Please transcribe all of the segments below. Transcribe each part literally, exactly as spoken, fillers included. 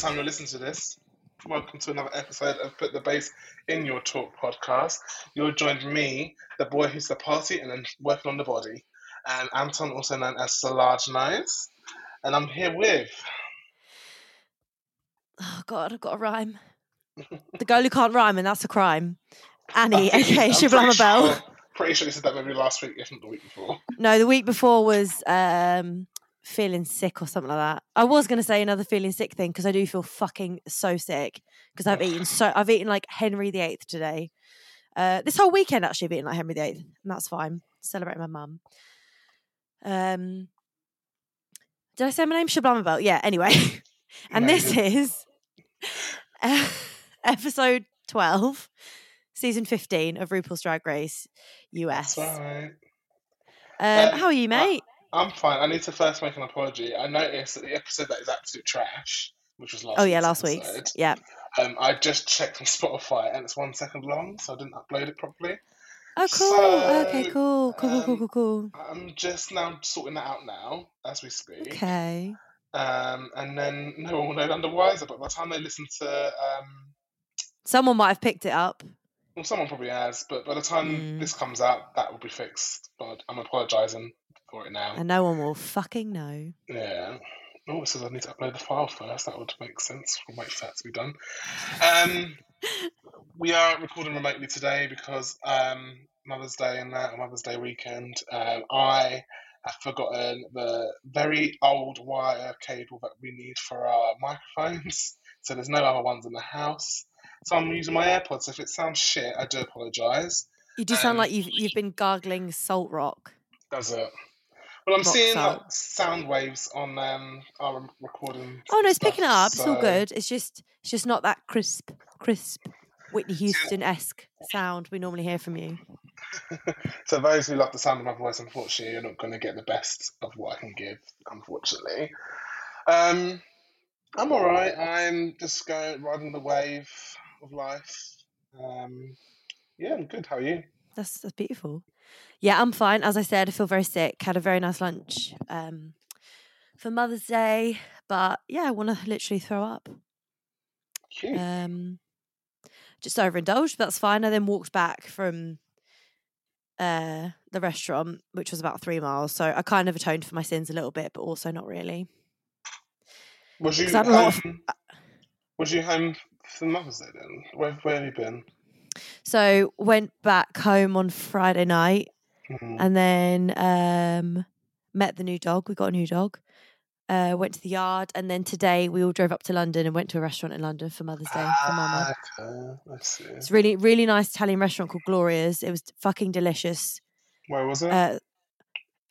Time you're listening to this, welcome to another episode of Put the Bass in Your Talk podcast. You'll join me, the boy who's the party and then working on the body, and Anton, also known as Solarge Nice, and I'm here with. Oh God, I've got a rhyme. The girl who can't rhyme, and that's a crime. Annie, okay, Shiblama Bell. Sure, pretty sure you said that maybe last week, if not the week before. No, the week before was. Um... feeling sick or something like that. I was going to say another feeling sick thing because I do feel fucking so sick because I've eaten so I've eaten like Henry the Eighth today. Uh, this whole weekend actually I've eaten like Henry the Eighth, and that's fine. Celebrating my mum. Um, did I say my name? Shablama Bell. Yeah, anyway. And no, this is uh, episode twelve, season fifteen of RuPaul's Drag Race U S. Right. Um, um, how are you, mate? Uh, I'm fine. I need to first make an apology. I noticed that the episode that is absolute trash, which was last week. Oh, yeah, last week. Yeah. Um, I just checked on Spotify and it's one second long, so I didn't upload it properly. Oh, cool. So, okay, cool. Cool, um, cool, cool, cool, cool. I'm just now sorting that out now as we speak. Okay. Um, and then no one will know none the wiser, but by the time they listen to. Um... Someone might have picked it up. Well, someone probably has, but by the time mm. this comes out, that will be fixed. But I'm apologising. Right now. And no one will fucking know. Yeah. Oh, it says I need to upload the file first. That would make sense. We'll wait for that to be done. Um, we are recording remotely today because um, Mother's Day and that, Mother's Day weekend. Um, I have forgotten the very old wire cable that we need for our microphones. So there's no other ones in the house. So I'm using my AirPods. So if it sounds shit, I do apologise. You do um, sound like you've, you've been gargling salt rock. Does it? Well, I'm Box seeing like, sound waves on um, our recording. Oh no, it's stuff, picking it up. It's so... all good. It's just, it's just not that crisp, crisp Whitney Houston-esque sound we normally hear from you. So those who love the sound of my voice, unfortunately, you're not going to get the best of what I can give. Unfortunately, um, I'm all right. I'm just going riding the wave of life. Um, yeah, I'm good. How are you? That's that's beautiful. Yeah, I'm fine. As I said, I feel very sick. Had a very nice lunch um, for Mother's Day. But yeah, I want to literally throw up. Cute. Um, just overindulged, but that's fine. I then walked back from uh, the restaurant, which was about three miles. So I kind of atoned for my sins a little bit, but also not really. Was you, home, of... was you home for Mother's Day then? Where, where have you been? So went back home on Friday night mm-hmm. and then um, met the new dog. We got a new dog. Uh, went to the yard. And then today we all drove up to London and went to a restaurant in London for Mother's Day. Ah, for Mama. Okay. I see. It's a really, really nice Italian restaurant called Gloria's. It was fucking delicious. Where was it? Uh,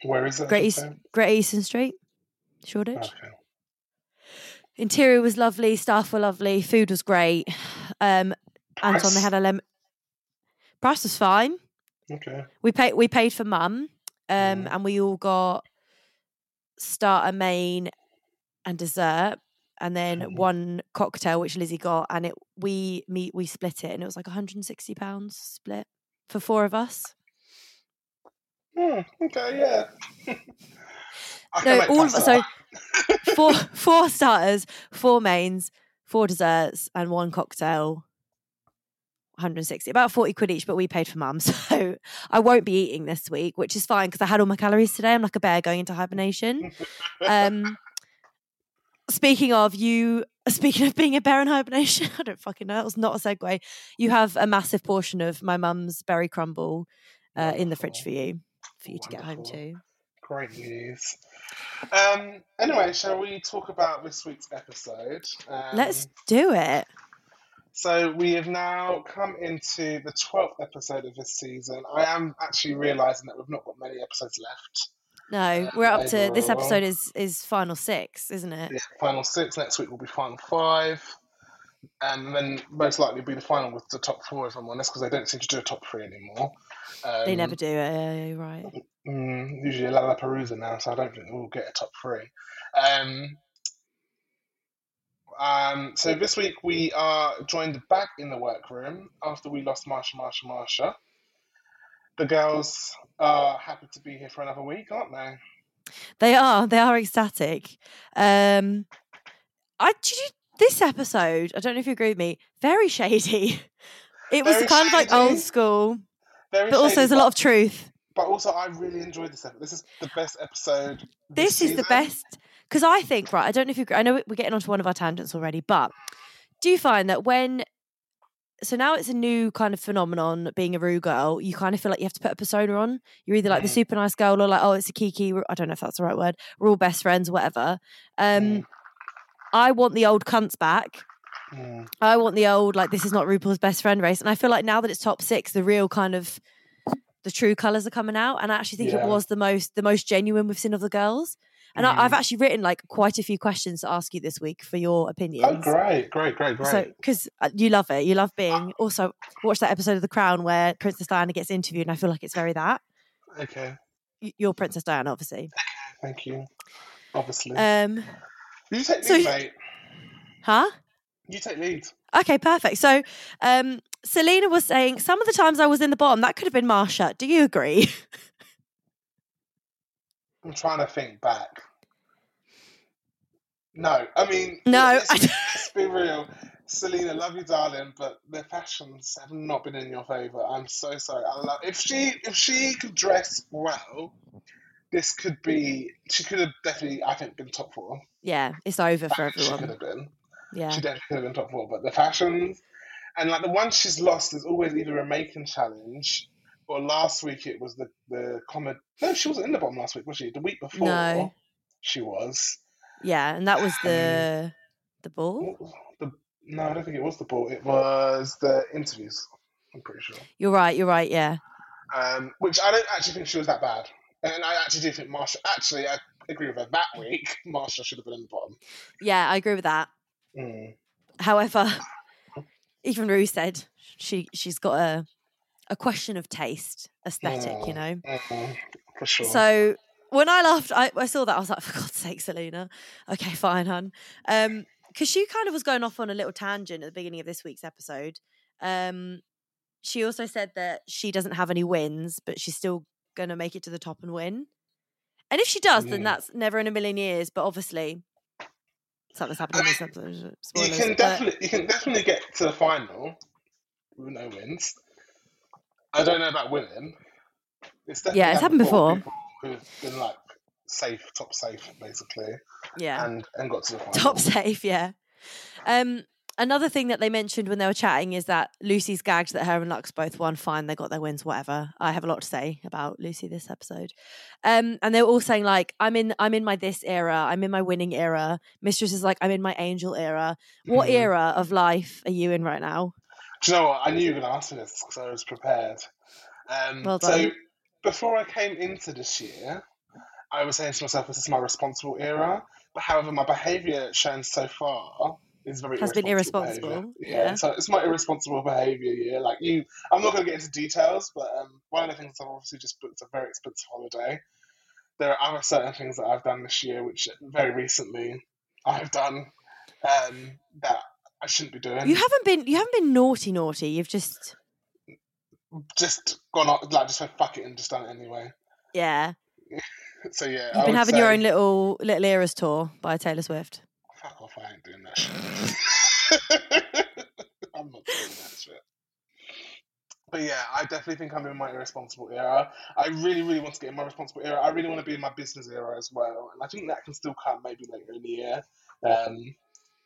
Where is it? Great, East, Great Eastern Street, Shoreditch. Okay. Interior was lovely. Staff were lovely. Food was great. Um, Anton, they had a lemon. Price was fine. Okay. We paid. We paid for mum, um, mm. and we all got starter, main, and dessert, and then mm. one cocktail which Lizzie got, and it we meet we split it, and it was like one hundred and sixty pounds split for four of us. Mm, okay. Yeah. I can no, make all of, so four four starters, four mains, four desserts, and one cocktail. one hundred sixty, about forty quid each, but we paid for mum, so I won't be eating this week, which is fine because I had all my calories today. I'm like a bear going into hibernation. um speaking of you speaking of being a bear in hibernation, I don't fucking know, that was not a segue. You have a massive portion of my mum's berry crumble uh, in the fridge for you for you Wonderful. To get home to. Great news. Um anyway, shall we talk about this week's episode? Um, let's do it. So we have now come into the twelfth episode of this season. I am actually realising that we've not got many episodes left. No, we're up to, this episode is, is final six, isn't it? Yeah, final six. Next week will be final five. And then most likely be the final with the top four, if I'm honest, because they don't seem to do a top three anymore. Um, they never do, uh, right. Mm, usually a La La Perusa now, so I don't think we'll get a top three. Um, um, so this week we are joined back in the workroom after we lost Marsha Marsha Marsha. The girls are happy to be here for another week, aren't they? They are. They are ecstatic. Um, I did you, This episode, I don't know if you agree with me, very shady. It was very kind shady. of like old school, very but also shady, there's a but, lot of truth. But also, I really enjoyed this episode. This is the best episode. This, this is the best, because I think, right, I don't know if you agree, I know we're getting onto one of our tangents already, but do you find that when, so now it's a new kind of phenomenon, being a Rue girl, you kind of feel like you have to put a persona on. You're either like mm. the super nice girl or like, oh, it's a Kiki, I don't know if that's the right word, we're all best friends or whatever. Um mm. I want the old cunts back. Mm. I want the old, like, this is not RuPaul's Best Friend race. And I feel like now that it's top six, the real kind of, the true colours are coming out. And I actually think yeah. it was the most the most genuine we've seen of the girls. And mm. I, I've actually written, like, quite a few questions to ask you this week for your opinions. Oh, great, great, great, great. Because so, you love it. You love being. Also, watch that episode of The Crown where Princess Diana gets interviewed, and I feel like it's very that. Okay. You're Princess Diana, obviously. Thank you. Obviously. Um... You take lead, so, mate. Huh? You take lead. Okay, perfect. So, um, Selena was saying, some of the times I was in the bottom, that could have been Marsha. Do you agree? I'm trying to think back. No, I mean... No. Let's, let's be real. Selena, love you, darling, but their fashions have not been in your favour. I'm so sorry. I love... If she, if she could dress well... This could be... She could have definitely, I think, been top four. Yeah, it's over for everyone. She could have been. Yeah. She definitely could have been top four. But the fashions... And, like, the one she's lost is always either a making challenge or last week it was the, the comment... No, she wasn't in the bottom last week, was she? The week before, no. She was. Yeah, and that was the... Um, the ball? The, no, I don't think it was the ball. It was the interviews, I'm pretty sure. You're right, you're right, yeah. Um, which I don't actually think she was that bad. And I actually do think Marsha... Actually, I agree with her. That week, Marsha should have been in the bottom. Yeah, I agree with that. Mm. However, even Rue said she, she's got a a question of taste, aesthetic, mm. you know? Mm-hmm. For sure. So when I laughed, I, I saw that. I was like, for God's sake, Selena. Okay, fine, hun. Because um, she kind of was going off on a little tangent at the beginning of this week's episode. Um, she also said that she doesn't have any wins, but she's still... going to make it to the top and win, and if she does, mm. then that's never in a million years. But obviously, something's happening. I mean, something, spoilers, you can definitely, you can definitely get to the final with no wins. I don't know about winning. It's definitely yeah, it's happened before. before. Who've been like safe, top safe, basically. Yeah, and and got to the final. Top safe, yeah. Um, another thing that they mentioned when they were chatting is that Lucy's gagged that her and Lux both won. Fine, they got their wins, whatever. I have a lot to say about Lucy this episode. Um, and they were all saying, like, I'm in I'm in my this era. I'm in my winning era. Mistress is like, I'm in my angel era. What mm. era of life are you in right now? Do you know what? I knew you were going to ask me this because I was prepared. Um, well done. So before I came into this year, I was saying to myself, this is my responsible era. But however, my behaviour shown so far... Is very has been irresponsible. Yeah. yeah, so it's my irresponsible behaviour. Yeah, like you, I'm not going to get into details, but um, one of the things I've obviously just booked a very expensive holiday. There are other certain things that I've done this year, which very recently I've done um, that I shouldn't be doing. You haven't been, you haven't been naughty, naughty. You've just just gone up, like just said fuck it and just done it anyway. Yeah. So yeah, you've I been having say... your own little little eras tour by Taylor Swift. Fuck off, I ain't doing that shit. I'm not doing that shit. But yeah, I definitely think I'm in my irresponsible era. I really, really want to get in my responsible era. I really want to be in my business era as well. And I think that can still come maybe later in the year. Um,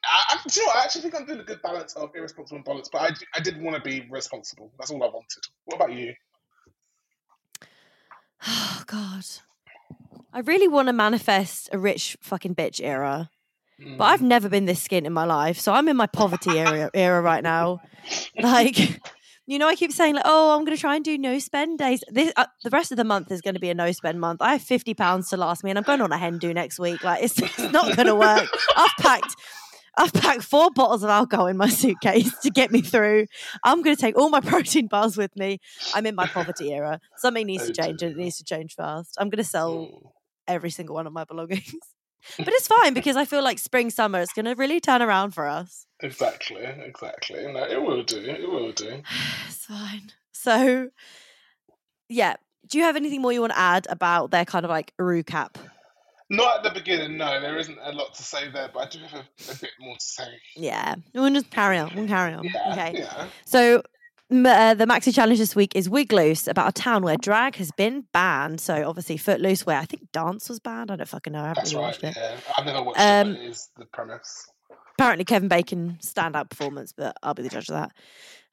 I, I, do you know what? I actually think I'm doing a good balance of irresponsible and balance, but I, I did want to be responsible. That's all I wanted. What about you? Oh, God. I really want to manifest a rich fucking bitch era. Mm. But I've never been this skint in my life, so I'm in my poverty era, era right now. Like, you know, I keep saying, like, oh, I'm going to try and do no spend days. This, uh, the rest of the month is going to be a no spend month. I have fifty pounds to last me, and I'm going on a hen do next week. Like, it's, it's not going to work. I've packed... I've packed four bottles of alcohol in my suitcase to get me through. I'm going to take all my protein bars with me. I'm in my poverty era. Something needs to change, and it needs to change fast. I'm going to sell every single one of my belongings. But it's fine, because I feel like spring, summer, it's going to really turn around for us. Exactly, exactly. No, it will do, it will do. It's fine. So, yeah. Do you have anything more you want to add about their kind of like recap? Not at the beginning, no. There isn't a lot to say there, but I do have a, a bit more to say. Yeah. We'll just carry on. We'll carry on. Yeah, okay. Yeah. So uh, the maxi challenge this week is Wigloose, about a town where drag has been banned. So obviously Footloose, where I think dance was banned. I don't fucking know. I haven't That's really right, watched it. Yeah. I've never watched um, it, but it is the premise. Apparently Kevin Bacon, standout performance, but I'll be the judge of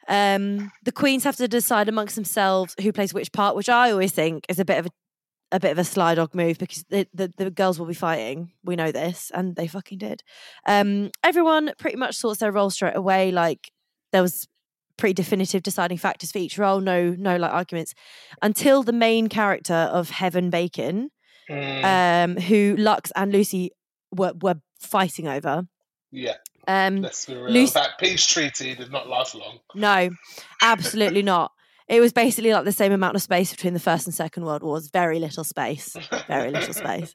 that. Um, the queens have to decide amongst themselves who plays which part, which I always think is a bit of a a bit of a sly dog move, because the, the, the girls will be fighting. We know this, and they fucking did. Um, everyone pretty much sorts their role straight away. Like, there was pretty definitive deciding factors for each role. No, no, like, arguments. Until the main character of Kevin Bacon, mm. um, who Lux and Lucy were, were fighting over. Yeah. Um, Let's be real. Lucy- that peace treaty did not last long. No, absolutely not. It was basically like the same amount of space between the First and Second World Wars. Very little space. Very little space.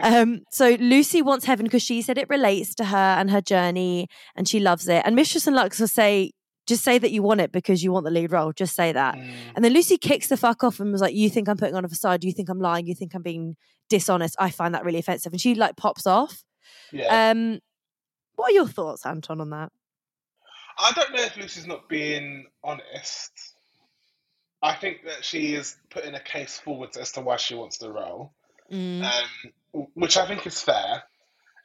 Um, so Lucy wants Heaven because she said it relates to her and her journey, and she loves it. And Mistress and Lux will say, just say that you want it because you want the lead role. Just say that. Mm. And then Lucy kicks the fuck off and was like, you think I'm putting on a facade? You think I'm lying? You think I'm being dishonest? I find that really offensive. And she like pops off. Yeah. Um, what are your thoughts, Anton, on that? I don't know if Lucy's not being honest. I think that she is putting a case forward as to why she wants the role, mm. um, which I think is fair.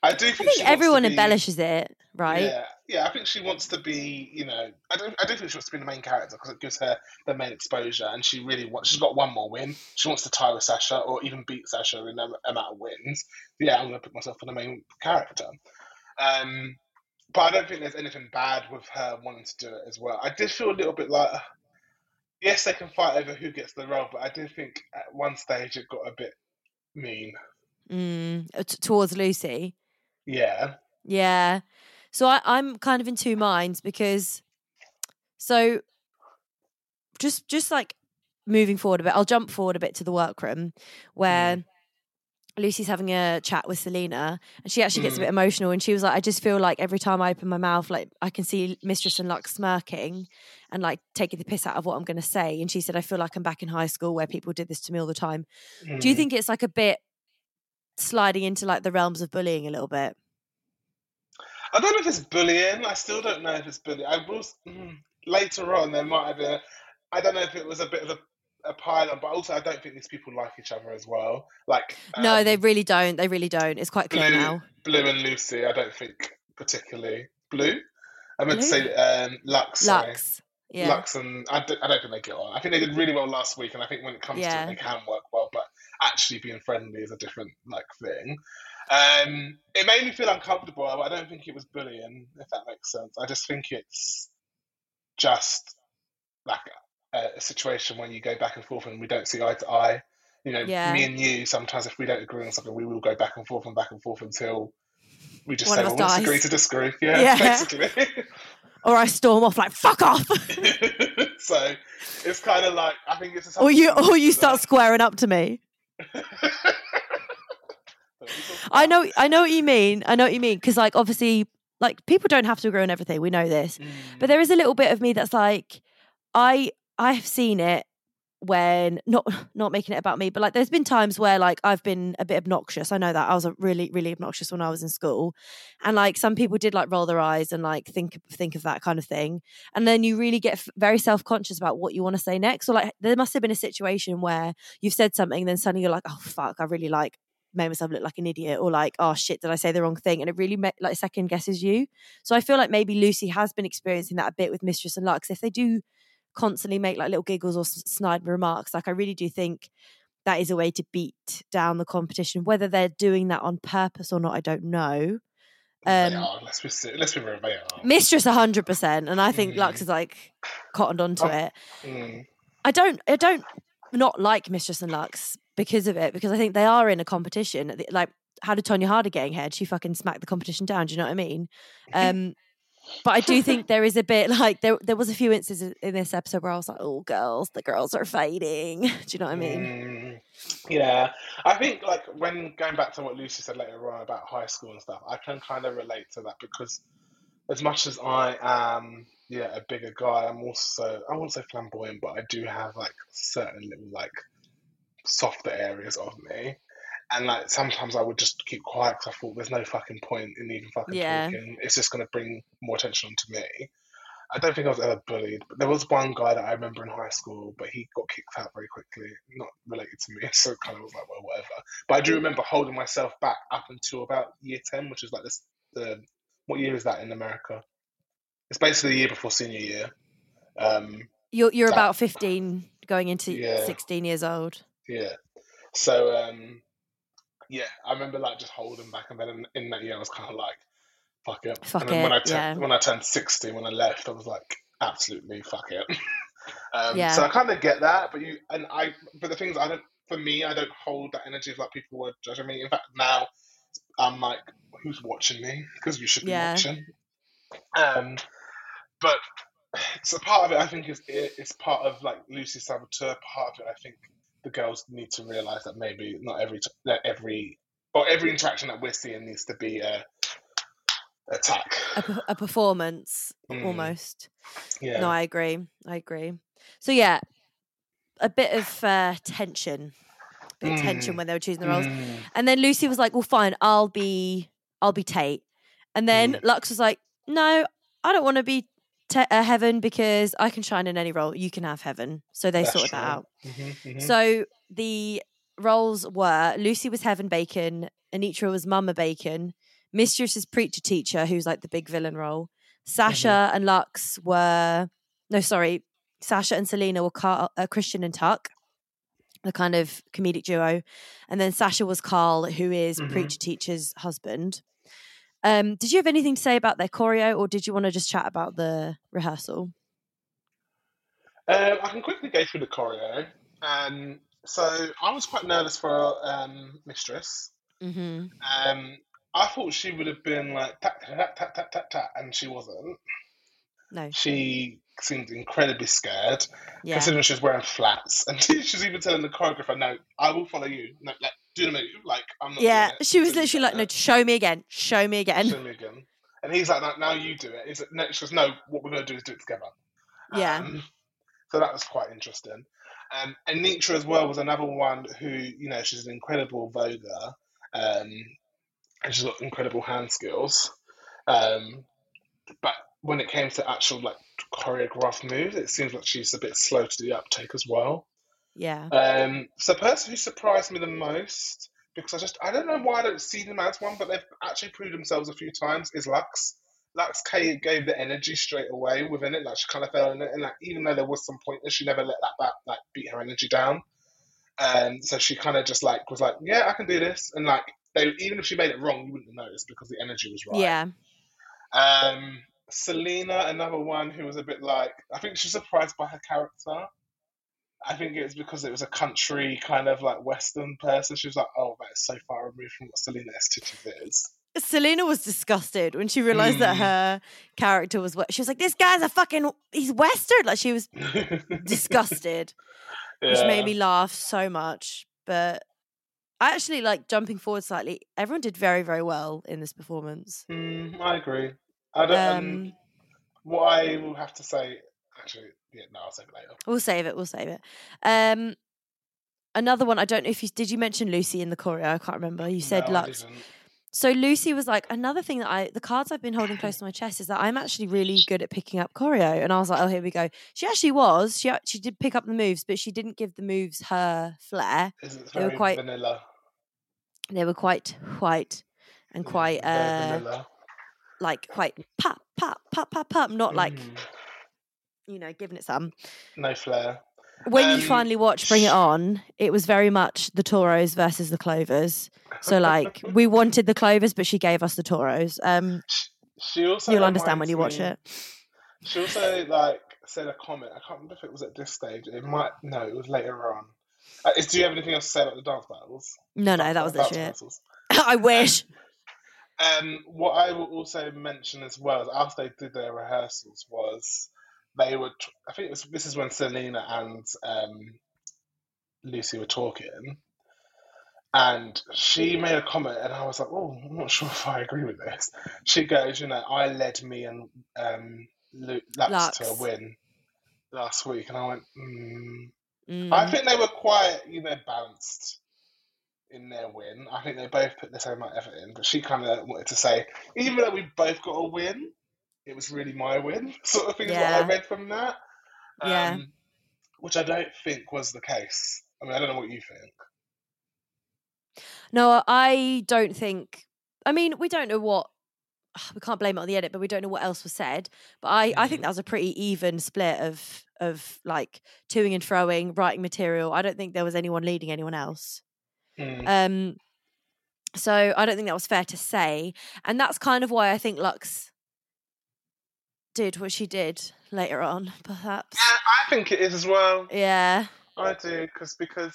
I do think, I think everyone be, embellishes it, right? Yeah, yeah. I think she wants to be, you know, I don't. I do think she wants to be the main character because it gives her the main exposure, and she really wants. She's got one more win. She wants to tie with Sasha or even beat Sasha in a amount of wins. Yeah, I'm going to put myself on the main character. Um, but I don't think there's anything bad with her wanting to do it as well. I did feel a little bit like. Yes, they can fight over who gets the role, but I do think at one stage it got a bit mean. Mm, t- towards Lucy? Yeah. Yeah. So I, I'm kind of in two minds because... So just just like moving forward a bit, I'll jump forward a bit to the workroom where mm. Lucy's having a chat with Selena, and she actually gets mm. a bit emotional, and she was like, I just feel like every time I open my mouth, like I can see Mistress and Lux smirking and like taking the piss out of what I'm going to say. And she said, I feel like I'm back in high school where people did this to me all the time. Mm. Do you think it's like a bit sliding into like the realms of bullying a little bit? I don't know if it's bullying. I still don't know if it's bullying. I will, mm, later on, there might have been, a, I don't know if it was a bit of a, a pile-on, but also I don't think these people like each other as well. Like um, No, they really don't. They really don't. It's quite clear Blue, now. Blue and Lucy, I don't think particularly. Blue? I meant Blue? to say um, Lux. Lux. Sorry. Yeah. Lux and I don't, I don't think they get on. I think they did really well last week, and I think when it comes yeah. to it, they can work well. But actually, being friendly is a different like thing. Um, it made me feel uncomfortable, but I don't think it was bullying, if that makes sense. I just think it's just like a, a situation when you go back and forth, and we don't see eye to eye. You know, yeah. me and you. Sometimes, if we don't agree on something, we will go back and forth and back and forth until we just One say, "Well, we'll disagree to disagree." Yeah, yeah. basically. Or I storm off like, fuck off. So it's kind of like, I think it's just... Or you, or you start squaring up to me. I know I know what you mean. I know what you mean. Because, like, obviously, like, people don't have to agree on everything. We know this. Mm. But there is a little bit of me that's like, I I have seen it when... Not not making it about me, but, like, there's been times where, like, I've been a bit obnoxious. I know that. I was really, really obnoxious when I was in school. And, like, some people did, like, roll their eyes and, like, think think of that kind of thing. And then you really get f- very self-conscious about what you want to say next. Or, like, there must have been a situation where you've said something and then suddenly you're like, oh, fuck, I really, like, made myself look like an idiot. Or, like, oh, shit, did I say the wrong thing? And it really, me- like, second-guesses you. So I feel like maybe Lucy has been experiencing that a bit with Mistress and Lux. If they do... constantly make like little giggles or snide remarks, like I really do think that is a way to beat down the competition. Whether they're doing that on purpose or not, I don't know, Um, they are. Let's be let's be real. They are. Mistress one hundred percent, and I think mm. Lux is like cottoned onto oh. it. Mm. I don't. I don't not like Mistress and Lux because of it, because I think they are in a competition. Like, how did Tonya Harding get in head? She fucking smacked the competition down. Do you know what I mean? Um, but I do think there is a bit like there. There was a few instances in this episode where I was like, "Oh, girls, the girls are fighting." Do you know what I mean? Mm. Yeah, I think like when going back to what Lucy said later on about high school and stuff, I can kind of relate to that because as much as I am, yeah, a bigger guy, I'm also I won't say flamboyant, but I do have like certain little like softer areas of me. And like sometimes I would just keep quiet because I thought there's no fucking point in even fucking yeah. talking. It's just going to bring more attention onto me. I don't think I was ever bullied, but there was one guy that I remember in high school, but he got kicked out very quickly, not related to me, so kind of was like, well, whatever. But I do remember holding myself back up until about year ten, which is like this. The what year is that in America? It's basically the year before senior year. Um, you're you're that, about fifteen, going into yeah. sixteen years old. Yeah. So. Um, Yeah, I remember like just holding back, and then in, in that year I was kind of like, "Fuck it." Fuck and then it. When I t- yeah. when I turned sixty, when I left, I was like, "Absolutely, fuck it." um, yeah. So I kind of get that, but you and I. But the things I don't, for me, I don't hold that energy of like people were judging me. In fact, now I'm like, "Who's watching me?" Because you should be yeah. watching. Um, but so part of it, I think, is it's part of like Lucy Saboteur. Part of it, I think. The girls need to realise that maybe not every that every or every interaction that we're seeing needs to be a attack, a, a performance mm. almost. Yeah. No, I agree. I agree. So yeah, a bit of uh, tension, a bit mm. of tension when they were choosing the roles, mm. and then Lucy was like, "Well, fine, I'll be, I'll be Tate," and then mm. Lux was like, "No, I don't want to be." Te- uh, heaven because I can shine in any role. You can have heaven. So they That's sorted true. That out. Mm-hmm, mm-hmm. So the roles were Lucy was Heaven Bacon, Anitra was Mama Bacon, Mistress is Preacher Teacher, who's like the big villain role. Sasha mm-hmm. and Lux were no, sorry, Sasha and Selena were Carl, uh, Christian and Tuck, the kind of comedic duo, and then Sasha was Carl, who is mm-hmm. Preacher Teacher's husband. Um, did you have anything to say about their choreo, or did you want to just chat about the rehearsal? Um, I can quickly go through the choreo. Um, so I was quite nervous for um, Mistress. Mm-hmm. Um, I thought she would have been like tap tap tap tap tap tap, and she wasn't. No, she seemed incredibly scared, yeah. considering she was wearing flats, and she's even telling the choreographer, "No, I will follow you. No, like, do the move. Like, I'm not." Yeah, she was literally like, "No, show me again. Show me again. Show me again." And he's like, "No, now you do it." He's like, no, she goes, "No, what we're going to do is do it together." Yeah. Um, so that was quite interesting. Um, and Anitra as well was another one who, you know, she's an incredible voguer, um, and she's got incredible hand skills, um, but. When it came to actual like choreographed moves, it seems like she's a bit slow to the uptake as well. Yeah. Um. So, the person who surprised me the most, because I just I don't know why I don't see them as one, but they've actually proved themselves a few times, is Lux. Lux K gave the energy straight away within it. Like she kind of fell in it, and like even though there was some point that she never let that back, like beat her energy down. Um. So she kind of just like was like, yeah, I can do this, and like they even if she made it wrong, you wouldn't have noticed because the energy was right. Yeah. Um. Selena, another one who was a bit like, I think she was surprised by her character. I think it was because it was a country kind of like Western person. She was like, oh, that is so far removed from what Selena Estetic is. Selena was disgusted when she realised mm. that her character was, she was like, this guy's a fucking, he's Western. Like she was disgusted, yeah. which made me laugh so much. But I actually like jumping forward slightly. Everyone did very, very well in this performance. Mm, I agree. I don't, um, um, what I will have to say, actually, yeah, no, I'll save it later. We'll save it, we'll save it. Um, another one, I don't know if you, did you mention Lucy in the choreo? I can't remember. You said no, Lux. So Lucy was like, another thing that I, the cards I've been holding close to my chest is that I'm actually really good at picking up choreo. And I was like, oh, here we go. She actually was. She actually did pick up the moves, but she didn't give the moves her flair. It's very they were quite vanilla. They were quite white and quite... Uh, vanilla. Like quite pop, pop, pop, pop, pop, not like, mm. you know, giving it some. No flair. When um, you finally watched Bring It On, it was very much the Toros versus the Clovers. So, like, we wanted the Clovers, but she gave us the Toros. Um, she also you'll understand when you watch me, it. She also, like, said a comment. I can't remember if it was at this stage. It might, no, it was later on. Uh, do you have anything else to say about the dance battles? No, no, that was literally it. I wish. Um, what I will also mention as well, is after they did their rehearsals, was they were, I think it was, this is when Selena and um, Lucy were talking, and she made a comment, and I was like, oh, I'm not sure if I agree with this. She goes, you know, I led me and um, Lu- Lux, Lux to a win last week, and I went, hmm. Mm. I think they were quite, you know, balanced in their win. I think they both put the same amount of effort in, but she kind of wanted to say, even though we both got a win, it was really my win, sort of thing is yeah. what I read from that. Um, yeah. Which I don't think was the case. I mean, I don't know what you think. No, I don't think... I mean, we don't know what... We can't blame it on the edit, but we don't know what else was said. But I, mm-hmm. I think that was a pretty even split of, of like, toing and froing, writing material. I don't think there was anyone leading anyone else. Mm. Um, so I don't think that was fair to say. And that's kind of why I think Lux did what she did later on, perhaps. Yeah, I think it is as well. Yeah. I do, cause, because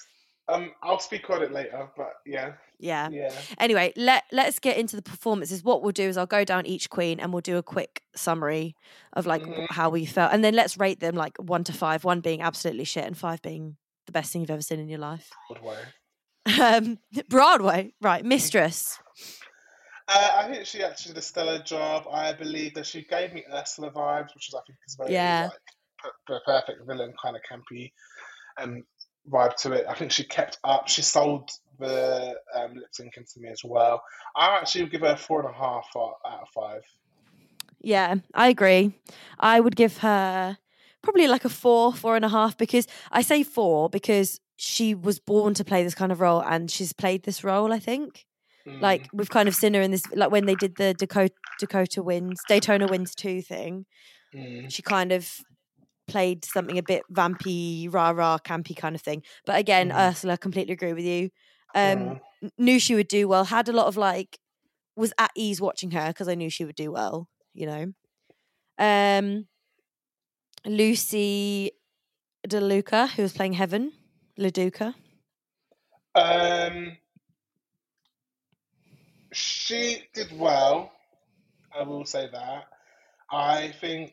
um, I'll speak on it later, but yeah. Yeah. yeah. Anyway, let, let's get into the performances. What we'll do is I'll go down each queen and we'll do a quick summary of like mm. how we felt. And then let's rate them like one to five, one being absolutely shit and five being the best thing you've ever seen in your life. Broadway. Um, Broadway, right, Mistress. Uh, I think she actually did a stellar job. I believe that she gave me Ursula vibes, which is, I think is very yeah. like the perfect villain kind of campy um, vibe to it. I think she kept up. She sold the um, lip syncing to me as well. I actually would give her four and a half out of five. Yeah, I agree. I would give her probably like a four, four and a half, because I say four because she was born to play this kind of role and she's played this role, I think. Mm. Like, we've kind of seen her in this, like when they did the Dakota, Dakota Wins, Daytona Wins two thing, mm. she kind of played something a bit vampy, rah-rah, campy kind of thing. But again, mm. Ursula, completely agree with you. Um, yeah. Knew she would do well, had a lot of like, was at ease watching her because I knew she would do well, you know. Um, Lucy LaDuca, who was playing Heaven. LaDuca? Um, she did well. I will say that. I think...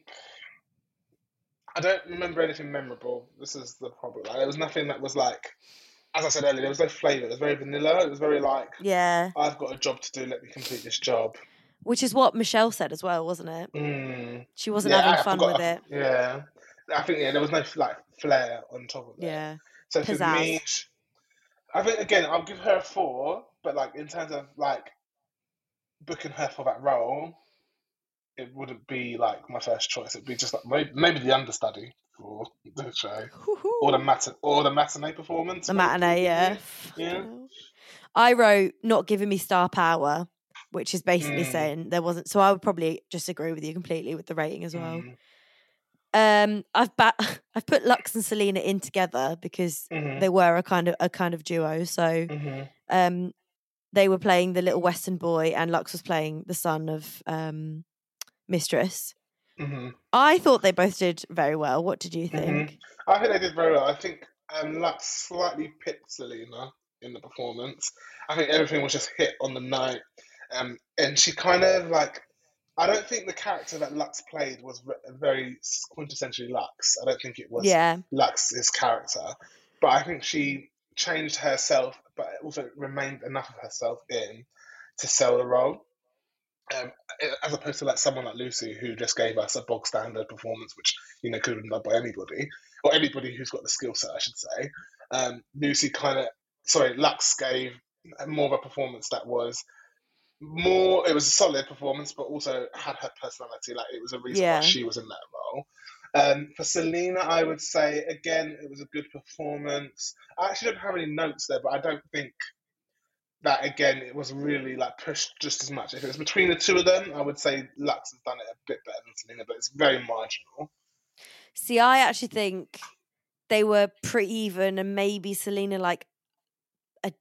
I don't remember anything memorable. This is the problem. Like, there was nothing that was like... As I said earlier, there was no flavour. It was very vanilla. It was very like... Yeah. I've got a job to do. Let me complete this job. Which is what Michelle said as well, wasn't it? Mm. She wasn't yeah, having I fun forgot, with I, it. Yeah. I think, yeah, there was no like flair on top of it. Yeah. So for pizzazz. Me, I think again, I'll give her a four, but like in terms of like booking her for that role, it wouldn't be like my first choice. It'd be just like maybe, maybe the understudy for the show, Woo-hoo. or the matin or the matinee performance. The matinee, yeah. yeah. I wrote not giving me star power, which is basically mm. saying there wasn't. So I would probably just agree with you completely with the rating as well. Mm. Um, I've ba- I've put Lux and Selena in together because mm-hmm. they were a kind of a kind of duo. So mm-hmm. um, they were playing the little Western boy, and Lux was playing the son of um, Mistress. Mm-hmm. I thought they both did very well. What did you think? Mm-hmm. I think they did very well. I think um, Lux slightly pipped Selena in the performance. I think everything was just hit on the note, um, and she kind of like. I don't think the character that Lux played was very quintessentially Lux. I don't think it was yeah. Lux's character. But I think she changed herself, but also remained enough of herself in to sell the role. Um, as opposed to like someone like Lucy, who just gave us a bog standard performance, which, you know, could have been done by anybody, or anybody who's got the skill set, I should say. Um, Lucy kind of, sorry, Lux gave more of a performance that was more, it was a solid performance, but also had her personality. Like, it was a reason yeah. why she was in that role. Um, for Selena, I would say, again, it was a good performance. I actually don't have any notes there, but I don't think that, again, it was really, like, pushed just as much. If it was between the two of them, I would say Lux has done it a bit better than Selena, but it's very marginal. See, I actually think they were pretty even, and maybe Selena like a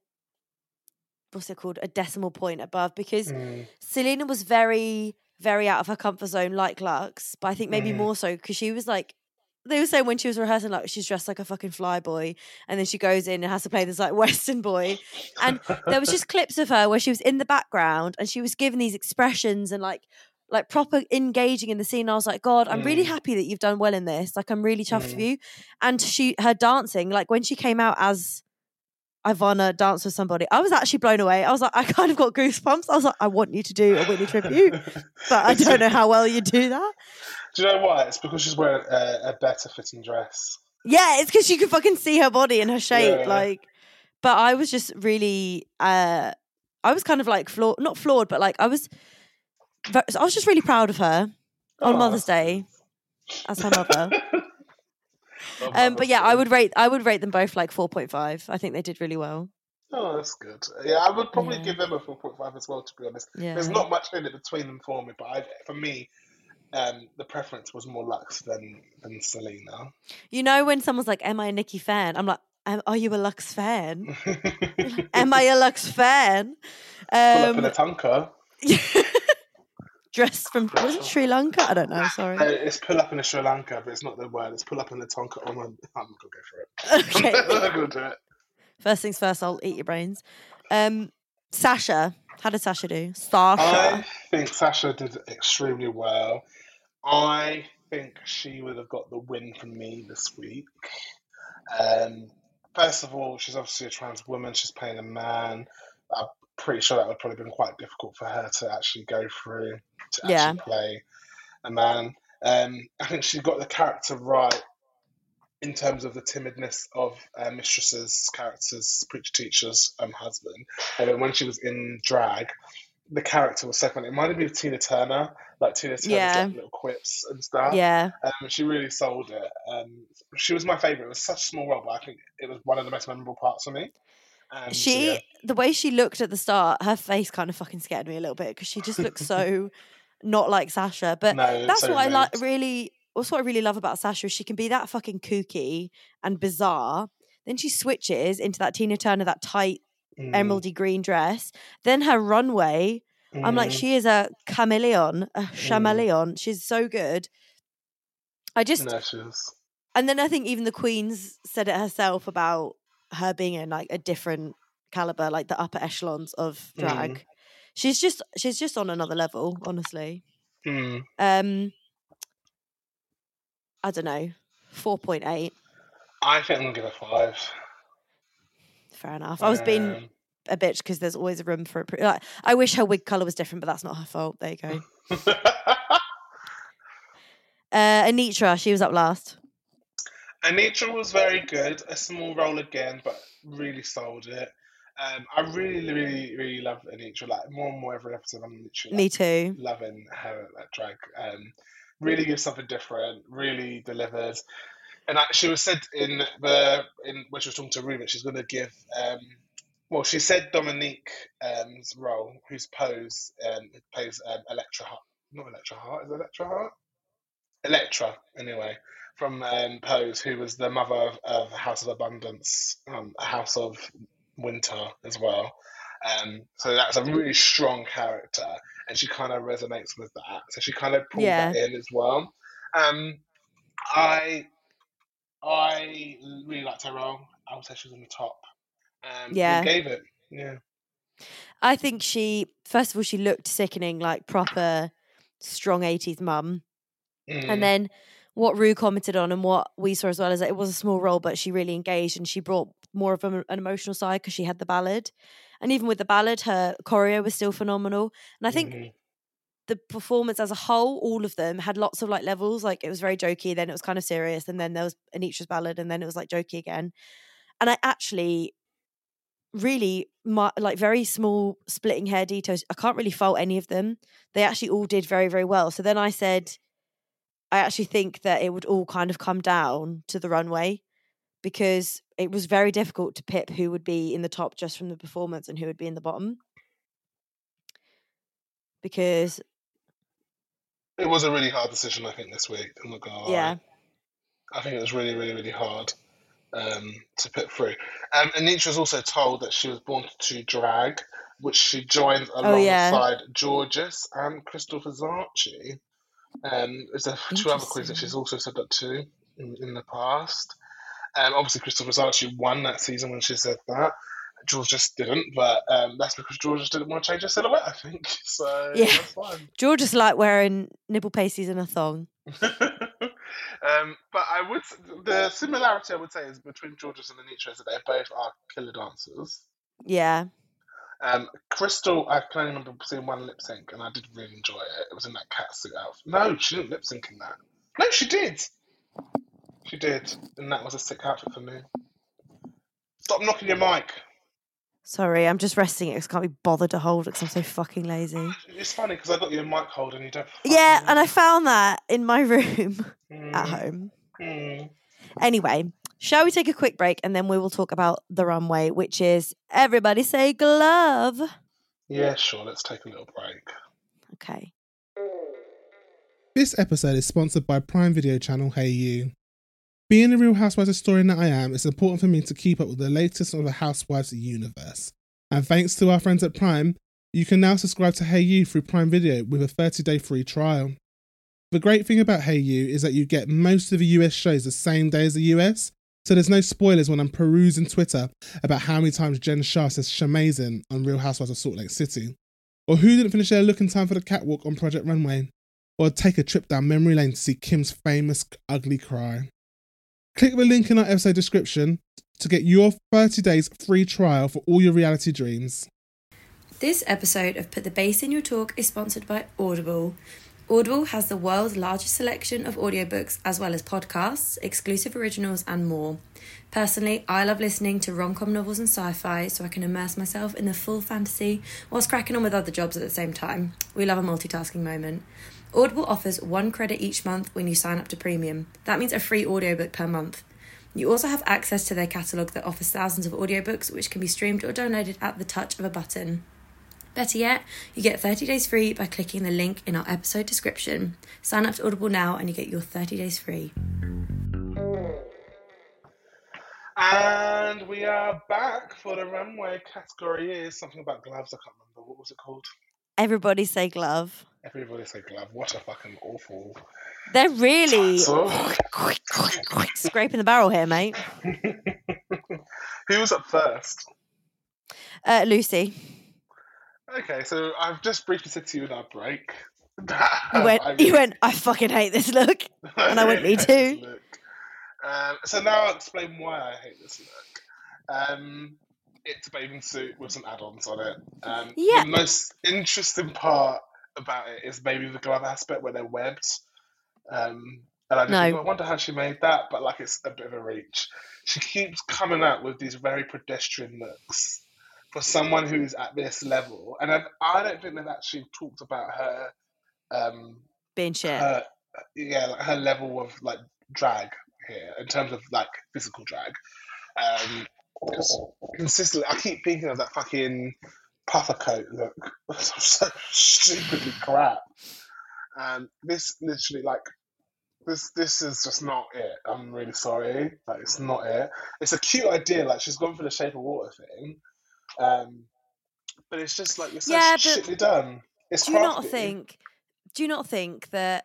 what's it called a decimal point above, because mm. Selena was very very out of her comfort zone, like Lux, but I think maybe mm. more so because she was like, they were saying when she was rehearsing, like, she's dressed like a fucking fly boy, and then she goes in and has to play this like Western boy, and there was just clips of her where she was in the background and she was giving these expressions and like like proper engaging in the scene. I was like, God, I'm mm. really happy that you've done well in this. Like, I'm really chuffed mm. for you. And she, her dancing, like when she came out as Ivana danced with somebody, I was actually blown away. I was like, I kind of got goosebumps. I was like, I want you to do a Whitney tribute, but I don't know how well you do that. Do you know why? It's because she's wearing a, a better fitting dress. Yeah, it's because you can fucking see her body and her shape. Yeah. Like, but I was just really, uh, I was kind of like flawed, not flawed, but like I was, I was just really proud of her on Aww. Mother's Day as her mother. um, but yeah, I would rate I would rate them both like four point five. I think they did really well. Oh, that's good. Yeah, I would probably yeah. give them a four point five as well, to be honest. Yeah. There's not much in it between them for me, but I, for me, um, the preference was more Lux than, than Selena. You know when someone's like, am I a Nicki fan? I'm like, am, are you a Lux fan? Am I a Lux fan? Um, Pull up in a tanker. Dressed from, was it Sri Lanka? I don't know, sorry. No, it's pull up in a Sri Lanka, but it's not the word. It's pull up in a Tonka. Oh, I'm not going to go for it. Okay. I'm not going to do it. First things first, I'll eat your brains. Um, Sasha. How did Sasha do? Sasha. I think Sasha did extremely well. I think she would have got the win from me this week. Um, first of all, she's obviously a trans woman. She's playing a man. I'm pretty sure that would probably have been quite difficult for her to actually go through. To actually yeah. play a man. Um, I think she got the character right in terms of the timidness of uh, mistresses, characters, preacher teachers, um, husband. And then when she was in drag, the character was second. It reminded me of Tina Turner, like Tina Turner's yeah. like, little quips and stuff. Yeah. Um, she really sold it. Um, she was my favourite. It was such a small role, but I think it was one of the most memorable parts for me. Um, she, so yeah. the way she looked at the start, her face kind of fucking scared me a little bit because she just looked so not like Sasha. But no, that's so what rude. I like. Really, that's what I really love about Sasha is she can be that fucking kooky and bizarre. Then she switches into that Tina Turner, that tight mm. emeraldy green dress. Then her runway, mm. I'm like, she is a chameleon, a chameleon. Mm. She's so good. I just, no, she is. And then I think even the Queen's said it herself about her being in like a different caliber, like the upper echelons of drag. Mm. She's just she's just on another level, honestly. Mm. Um, I don't know, four point eight. I think I'm gonna give a five. Fair enough. Um, I was being a bitch because there's always room for it. Like, I wish her wig color was different, but that's not her fault. There you go. uh, Anitra, she was up last. Anitra was very good. A small role again, but really sold it. Um, I really, really, really love Anitra. Like, more and more every episode, I'm literally Me like, too. loving her at drag. Um, really gives something different. Really delivers. And I, she was said in the in when she was talking to Ruben, she's going to give. Um, well, she said Dominique's um, role, whose pose um, plays um, Electra Hart. Not Electra Hart. Is it Electra Hart? Electra, anyway, from um, Pose, who was the mother of, of House of Abundance, um, House of Winter as well. Um, so that's a really strong character, and she kind of resonates with that. So she kind of pulled yeah. that in as well. Um, I I really liked her role. I would say she was on the top. Um, yeah. We gave it, yeah. I think she, first of all, she looked sickening, like proper strong eighties mum. Mm. And then what Rue commented on and what we saw as well is that it was a small role, but she really engaged and she brought more of an emotional side because she had the ballad. And even with the ballad, her choreo was still phenomenal. And I think mm-hmm. the performance as a whole, all of them had lots of like levels. Like, it was very jokey, then it was kind of serious, and then there was Anitra's ballad, and then it was like jokey again. And I actually really my, like very small splitting hair details. I can't really fault any of them. They actually all did very, very well. So then I said, I actually think that it would all kind of come down to the runway because it was very difficult to pip who would be in the top just from the performance and who would be in the bottom. Because it was a really hard decision, I think, this week. I'm not gonna lie. Yeah. I think it was really, really, really hard. um, to put through. Um, Anitra was also told that she was born to drag, which she joins alongside oh, yeah. Georges and Crystal Versace. Um, there's a, two other queens that she's also said that to in, in the past. Um, obviously, Crystal Versace won that season when she said that. Georges didn't, but um, that's because Georges didn't want to change her silhouette, I think. So yeah. That's fine. Georges liked wearing nipple pasties and a thong. Um, but I would the similarity I would say is between Georges and Anitra is that they both are killer dancers. Yeah. Um, Crystal, I can only remember seeing one lip sync, and I did really enjoy it. It was in that catsuit outfit. No, she didn't lip sync in that. No, she did. She did, and that was a sick outfit for me. Stop knocking your mic. Sorry, I'm just resting it because I can't be bothered to hold it because I'm so fucking lazy. It's funny because I got you a mic holder and you don't... Yeah, know. And I found that in my room mm. at home. Mm. Anyway, shall we take a quick break and then we will talk about the runway, which is everybody say glove. Yeah, sure. Let's take a little break. Okay. This episode is sponsored by Prime Video channel HayU. Being a Real Housewives historian that I am, it's important for me to keep up with the latest of the Housewives universe. And thanks to our friends at Prime, you can now subscribe to HayU through Prime Video with a thirty-day free trial. The great thing about HayU is that you get most of the U S shows the same day as the U S, so there's no spoilers when I'm perusing Twitter about how many times Jen Shah says shamazin on Real Housewives of Salt Lake City, or who didn't finish their look in time for the catwalk on Project Runway, or take a trip down memory lane to see Kim's famous ugly cry. Click the link in our episode description to get your thirty days free trial for all your reality dreams. This episode of Put the Bass in Your Talk is sponsored by Audible. Audible has the world's largest selection of audiobooks as well as podcasts, exclusive originals and more. Personally, I love listening to rom-com novels and sci-fi so I can immerse myself in the full fantasy whilst cracking on with other jobs at the same time. We love a multitasking moment. Audible offers one credit each month when you sign up to Premium. That means a free audiobook per month. You also have access to their catalogue that offers thousands of audiobooks which can be streamed or downloaded at the touch of a button. Better yet, you get thirty days free by clicking the link in our episode description. Sign up to Audible now and you get your thirty days free. And we are back for the runway category is something about gloves. I can't remember. What was it called? Everybody say glove. Everybody say glove. What a fucking awful. They're really scraping the barrel here, mate. Who was up first? Uh, Lucy. Okay, so I've just briefly said to you in our break. You went, I mean, you went, I fucking hate this look. And I went, me too. Um, so now I'll explain why I hate this look. Um... It's a bathing suit with some add-ons on it. Um, yeah. The most interesting part about it is maybe the glove aspect where they're webbed. Um, and I just no. think, oh, I wonder how she made that, but like it's a bit of a reach. She keeps coming out with these very pedestrian looks for someone who's at this level. And I, I don't think they've actually talked about her... Um, Being shit. Her, yeah, like her level of like drag here in terms of like physical drag. Um Consistently, I keep thinking of that fucking puffer coat look. So stupidly crap. Um, this literally, like, this this is just not it. I'm really sorry. Like, it's not it. It's a cute idea. Like, she's gone for the Shape of Water thing. Um, but it's just like, it's so yeah, shitly done. It's do crafty. You not think? Do you not think that?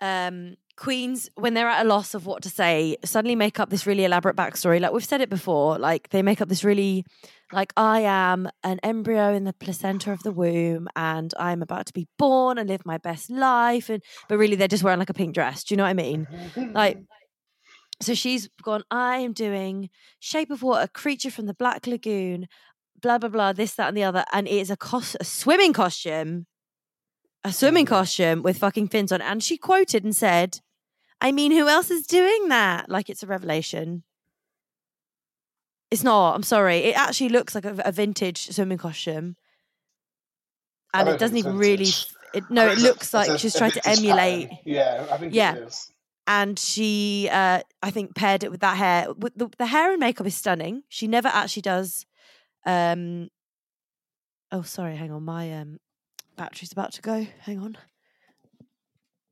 Um, Queens, when they're at a loss of what to say, suddenly make up this really elaborate backstory. Like we've said it before, like they make up this really, like I am an embryo in the placenta of the womb and I'm about to be born and live my best life. And But really they're just wearing like a pink dress. Do you know what I mean? Like, so she's gone, I am doing Shape of Water, Creature from the Black Lagoon, blah, blah, blah, this, that and the other. And it is a, cos- a swimming costume. A swimming costume with fucking fins on. And she quoted and said, I mean, who else is doing that? Like, it's a revelation. It's not. I'm sorry. It actually looks like a, a vintage swimming costume. And it doesn't even vintage. really... It, no, it looks like a, she's trying to emulate... Pattern. Yeah, I think yeah. it is. And she, uh, I think, paired it with that hair. With the, the hair and makeup is stunning. She never actually does... Um, oh, sorry. Hang on. My... Um, Battery's about to go. Hang on.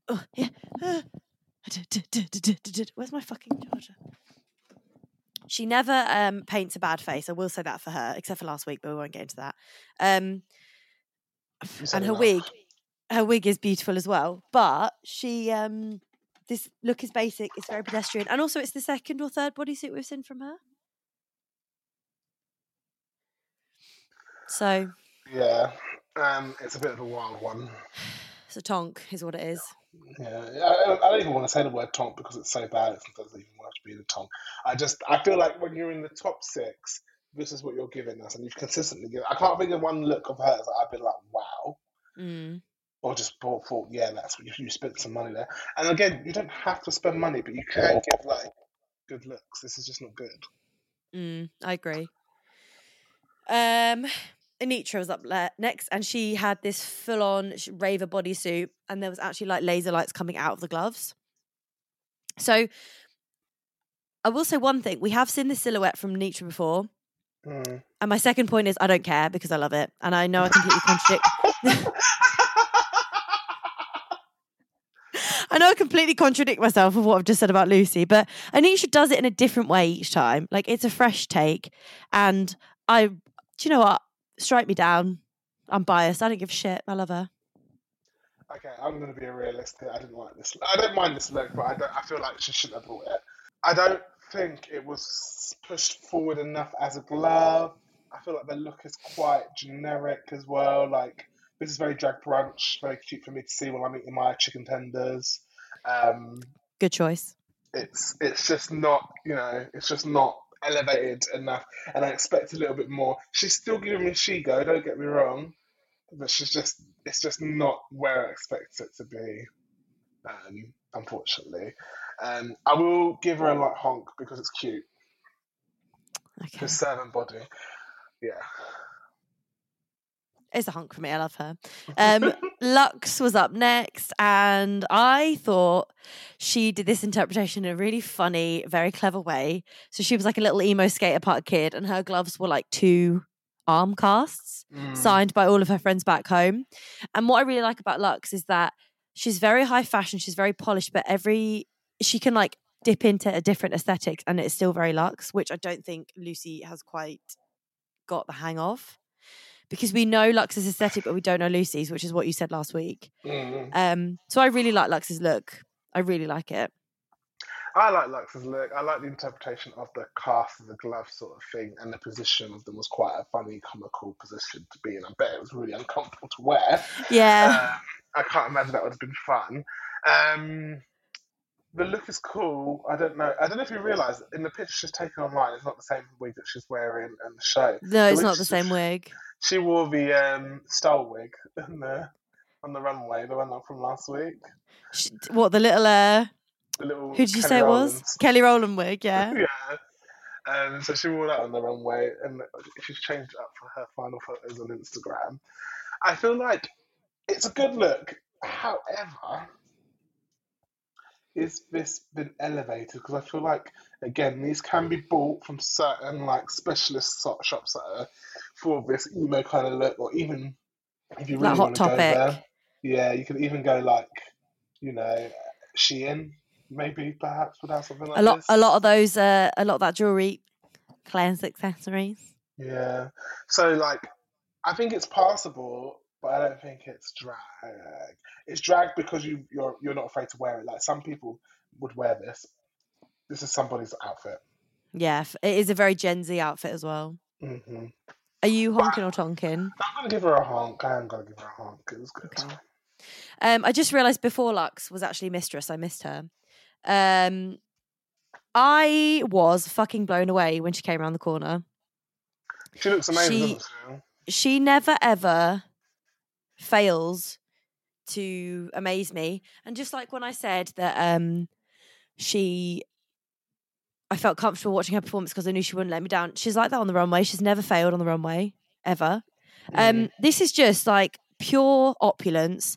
Oh yeah. Uh, where's my fucking charger? She never um, paints a bad face. I will say that for her, except for last week, but we won't get into that. Um, and her wig, her wig is beautiful as well. But she, um, this look is basic. It's very pedestrian, and also it's the second or third bodysuit we've seen from her. So, yeah, um, it's a bit of a wild one. It's a tonk, is what it is. Yeah, I, I don't even want to say the word tonk because it's so bad. It doesn't even worth being a tonk. I just, I feel like when you're in the top six, this is what you're giving us, and you've consistently given. I can't think of one look of hers that I've been like, wow, mm. or just thought, yeah, that's what you, you spent some money there. And again, you don't have to spend money, but you can give like good looks. This is just not good. Mm, I agree. Um. Anitra was up next, and she had this full-on raver bodysuit, and there was actually like laser lights coming out of the gloves. So I will say one thing. We have seen this silhouette from Anitra before. Mm. And my second point is I don't care because I love it. And I know I completely contradict... I know I completely contradict myself with what I've just said about Lucy, but Anitra does it in a different way each time. Like, it's a fresh take. And I... Do you know what? Strike me down. I'm biased. I don't give a shit. I love her. Okay, I'm going to be a realist here. I didn't like this. I don't mind this look, but I, don't, I feel like she shouldn't have bought it. I don't think it was pushed forward enough as a glove. I feel like the look is quite generic as well. Like, this is very drag brunch, very cute for me to see when I'm eating my chicken tenders. Um, Good choice. It's it's just not, you know, it's just not elevated enough, and I expect a little bit more. She's still giving me Shigo, don't get me wrong, but she's just it's just not where I expect it to be, um, unfortunately. Um, I will give her a light honk because it's cute. Okay. Her servant body. Yeah. It's a honk for me. I love her. Um, Lux was up next, and I thought she did this interpretation in a really funny, very clever way. So she was like a little emo skater park kid, and her gloves were like two arm casts mm. signed by all of her friends back home. And what I really like about Lux is that she's very high fashion, she's very polished, but every she can like dip into a different aesthetics, and it's still very Lux, which I don't think Lucy has quite got the hang of. Because we know Lux's aesthetic, but we don't know Lucy's, which is what you said last week. Mm. Um, so I really like Lux's look. I really like it. I like Lux's look. I like the interpretation of the cast and the glove sort of thing, and the position of them was quite a funny, comical position to be in. I bet it was really uncomfortable to wear. Yeah. Um, I can't imagine that would have been fun. Um, the look is cool. I don't know. I don't know if you realise, in the picture she's taken online, it's not the same wig that she's wearing in the show. No, it's not the same wig. She wore the um, style wig in the, on the runway, the one from last week. She, what, the little... Uh, the little who did you Kelly say it Rowland. was? Kelly Rowland wig, yeah. yeah. Um, so she wore that on the runway, and she's changed it up for her final photos on Instagram. I feel like it's a good look. However, is this been elevated? Because I feel like, again, these can be bought from certain like specialist shops that are for this emo kind of look, or even if you really want to go there, yeah, you can even go like, you know, Shein, maybe perhaps would have something like a lot, this. A lot of those, uh, a lot of that jewelry, clients' accessories. Yeah, so like, I think it's passable. But I don't think it's drag. It's drag because you, you're you're not afraid to wear it. Like, some people would wear this. This is somebody's outfit. Yeah, it is a very Gen Z outfit as well. Mm-hmm. Are you honking or tonking? I'm going to give her a honk. I am going to give her a honk. It was good. Okay. Um, I just realised before Lux was actually Mistress. I missed her. Um, I was fucking blown away when she came around the corner. She looks amazing, she, doesn't she? She never ever... fails to amaze me. And just like when I said that um she I felt comfortable watching her performance because I knew she wouldn't let me down, she's like that on the runway. She's never failed on the runway ever. Mm. Um this is just like pure opulence.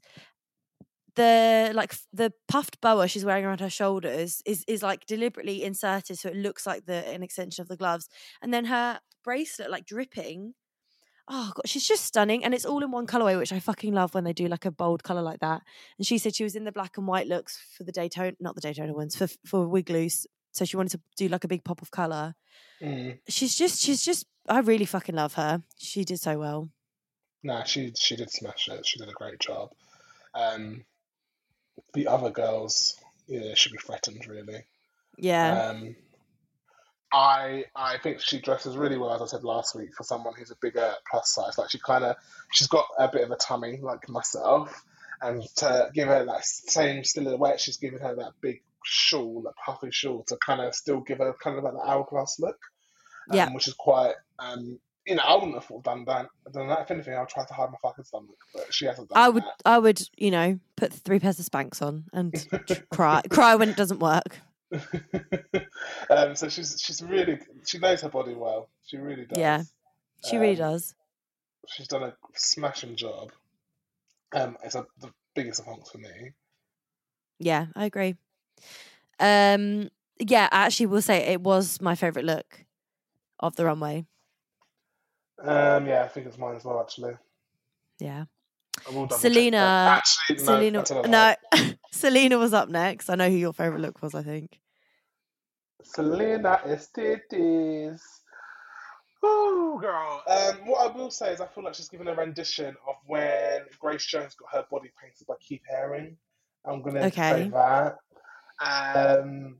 The like the puffed boa she's wearing around her shoulders is is like deliberately inserted so it looks like the an extension of the gloves, and then her bracelet like dripping. Oh God, she's just stunning, and it's all in one colourway, which I fucking love when they do like a bold colour like that. And she said she was in the black and white looks for the Daytona, not the Daytona ones, for for Wigloose so she wanted to do like a big pop of colour. Mm. She's just, she's just, I really fucking love her. She did so well. Nah, she she did smash it. She did a great job. Um, the other girls, yeah, should be threatened, really. Yeah. Um, I I think she dresses really well, as I said last week, for someone who's a bigger plus size. Like she kind of, she's got a bit of a tummy, like myself, and to give her that same silhouette, she's given her that big shawl, that puffy shawl, to kind of still give her kind of like an hourglass look. Um, yeah. Which is quite, um, you know, I wouldn't have thought done that. Done that. If anything, I'll try to hide my fucking stomach, but she hasn't done that. I would, that. I would, you know, put three pairs of Spanx on and cry, cry when it doesn't work. um, so she's she's really she knows her body well. She really does. Yeah, she um, really does. She's done a smashing job. Um, it's a, the biggest of honks for me. Yeah, I agree. Um, yeah, I actually will say it was my favourite look of the runway. Um, yeah, I think it's mine as well. Actually, yeah. Selena, actually, no, Selena, no. Selena was up next. I know who your favourite look was. I think. Selena is titties. Ooh, girl. Um, what I will say is I feel like she's given a rendition of when Grace Jones got her body painted by Keith Haring. I'm going to okay. say that. Um,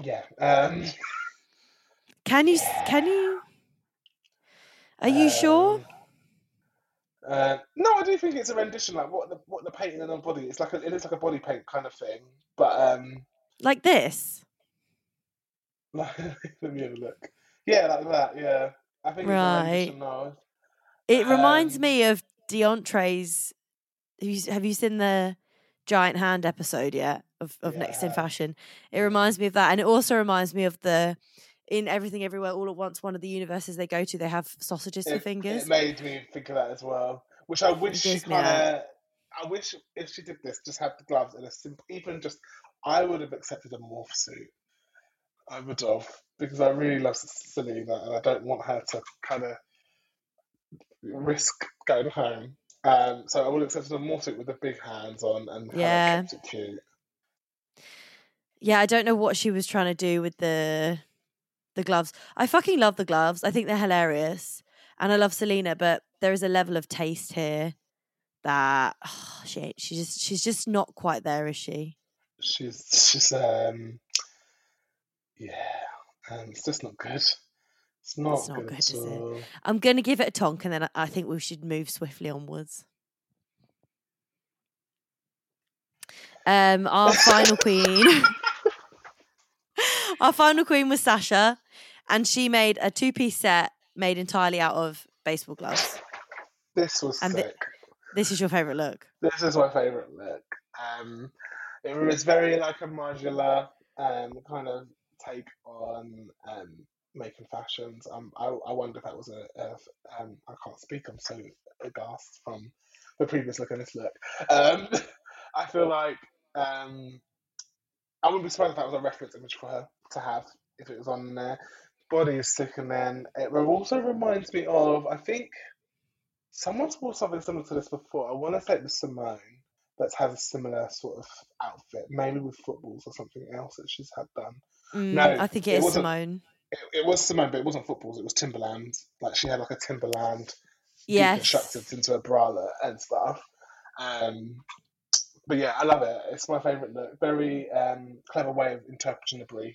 yeah. Um, can you... Can you... Are you um, sure? Uh, no, I do think it's a rendition. Like what the what the painting on the body. It's like a, it looks like a body paint kind of thing. But um, like this. Let me have a look. Yeah, like that. Yeah, I think right. It's a it um, reminds me of Deontre's. Have you, have you seen the giant hand episode yet of of yeah. Next in Fashion? It reminds me of that, and it also reminds me of the. In Everything Everywhere All at Once, one of the universes they go to, they have sausages it, for fingers. It made me think of that as well. Which I wish Disney she kind of... I wish if she did this, just had the gloves and a simple... Even just... I would have accepted a morph suit. I would have. Because I really love Selena and I don't want her to kind of risk going home. Um, so I would have accepted a morph suit with the big hands on and yeah. kind of kept it cute. Yeah, I don't know what she was trying to do with the... The gloves. I fucking love the gloves. I think they're hilarious. And I love Selena, but there is a level of taste here that oh, she, she just she's just not quite there, is she? She's she's um yeah. Um, it's just not good. It's not, it's not good, good is it? I'm gonna give it a tonk and then I think we should move swiftly onwards. Um our final queen Our final queen was Sasha, and she made a two-piece set made entirely out of baseball gloves. This was and sick. Th- this is your favourite look? This is my favourite look. Um, it was very like a modular um, kind of take on um, making fashions. Um, I, I wonder if that was a... a um, I can't speak. I'm so aghast from the previous look and this look. Um, I feel like... Um, I wouldn't be surprised if that was a reference image for her to have if it was on there. Body is sick, and then it also reminds me of, I think, someone's wore something similar to this before. I want to say it was Simone that's had a similar sort of outfit, maybe with footballs or something else that she's had done. Mm, no, I think it, it is Simone. It, it was Simone, but it wasn't footballs. It was Timberland. Like she had like a Timberland yes. deconstructed into a bralette and stuff. Um... But yeah, I love it. It's my favourite look. Very um, clever way of interpreting a brief.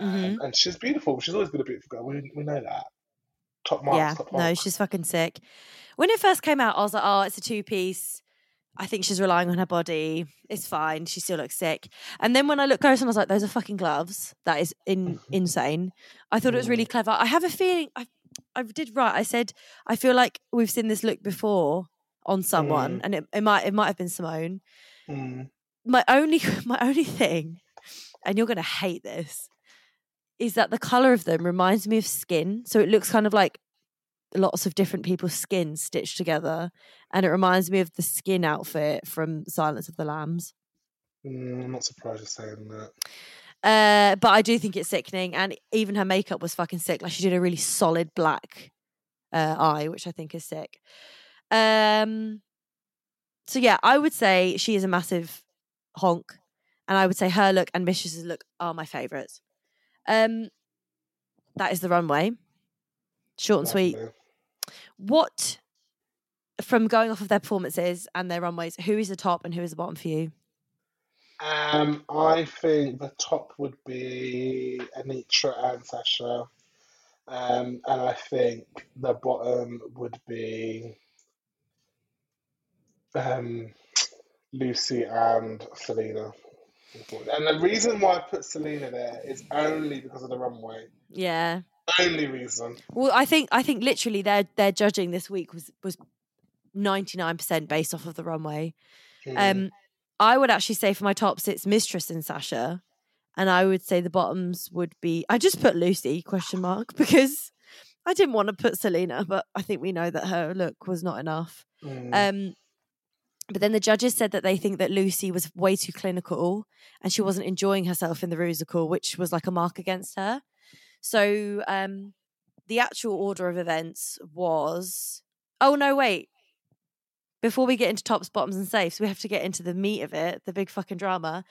Mm-hmm. Um, and she's beautiful. She's always been a beautiful girl. We we know that. Top marks. Yeah, top no, mark. She's fucking sick. When it first came out, I was like, oh, it's a two-piece. I think she's relying on her body. It's fine. She still looks sick. And then when I looked close, I was like, those are fucking gloves. That is in- insane. I thought it was really clever. I have a feeling... I, I did right. I said, I feel like we've seen this look before on someone, mm. and it, it might it might have been Simone. Mm. My only my only thing, and you're gonna hate this, is that the colour of them reminds me of skin. So it looks kind of like lots of different people's skin stitched together, and it reminds me of the skin outfit from Silence of the Lambs. Mm, I'm not surprised you're saying that. Uh, but I do think it's sickening, and even her makeup was fucking sick. Like she did a really solid black uh, eye, which I think is sick. Um, so yeah, I would say she is a massive honk. And I would say her look and Mistress's look are my favourites. Um, that is the runway. Short and sweet. What, from going off of their performances and their runways, who is the top and who is the bottom for you? Um, I think the top would be Anitra and Sasha. Um, and I think the bottom would be um, Lucy and Selena. And the reason why I put Selena there is only because of the runway. Yeah. Only reason. Well, I think I think literally their their judging this week was was ninety-nine percent based off of the runway. Mm. Um, I would actually say for my tops, it's Mistress and Sasha. And I would say the bottoms would be... I just put Lucy, question mark, because I didn't want to put Selena, but I think we know that her look was not enough. Mm. Um, but then the judges said that they think that Lucy was way too clinical and she wasn't enjoying herself in the Rusical, which was like a mark against her. So um, the actual order of events was... Oh, no, wait. Before we get into tops, bottoms and safes, we have to get into the meat of it, the big fucking drama.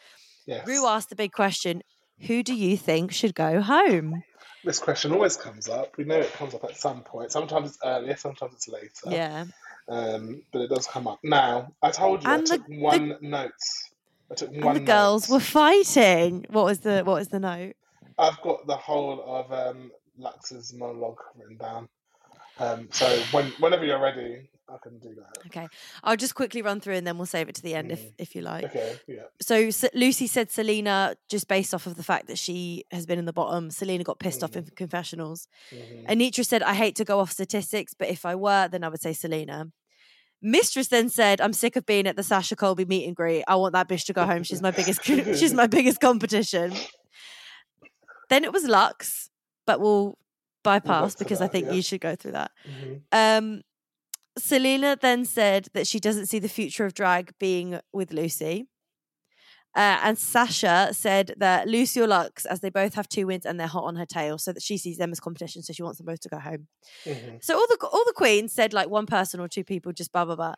Yes. Rue asked the big question, who do you think should go home? This question always comes up. We know it comes up at some point. Sometimes it's earlier, sometimes it's later. Yeah. Um, but it does come up. Now, I told you, and I the, took one the, note. I took one note. And the note. Girls were fighting. What was the What was the note? I've got the whole of um, Lux's monologue written down. Um, so when, whenever you're ready... I can do that. Okay. I'll just quickly run through and then we'll save it to the end mm. if, if you like. Okay, yeah. So, so Lucy said Selena just based off of the fact that she has been in the bottom. Selena got pissed mm. off in confessionals. Mm-hmm. Anitra said, I hate to go off statistics, but if I were, then I would say Selena. Mistress then said, I'm sick of being at the Sasha Colby meet and greet. I want that bitch to go home. She's my biggest she's my biggest competition. Then it was Lux, but we'll bypass we'll because that, I think yeah. you should go through that. Mm-hmm. Um Selena then said that she doesn't see the future of drag being with Lucy. Uh, and Sasha said that Lucy or Lux, as they both have two wins and they're hot on her tail, so that she sees them as competition, so she wants them both to go home. Mm-hmm. So all the all the queens said like one person or two people, just blah, blah, blah.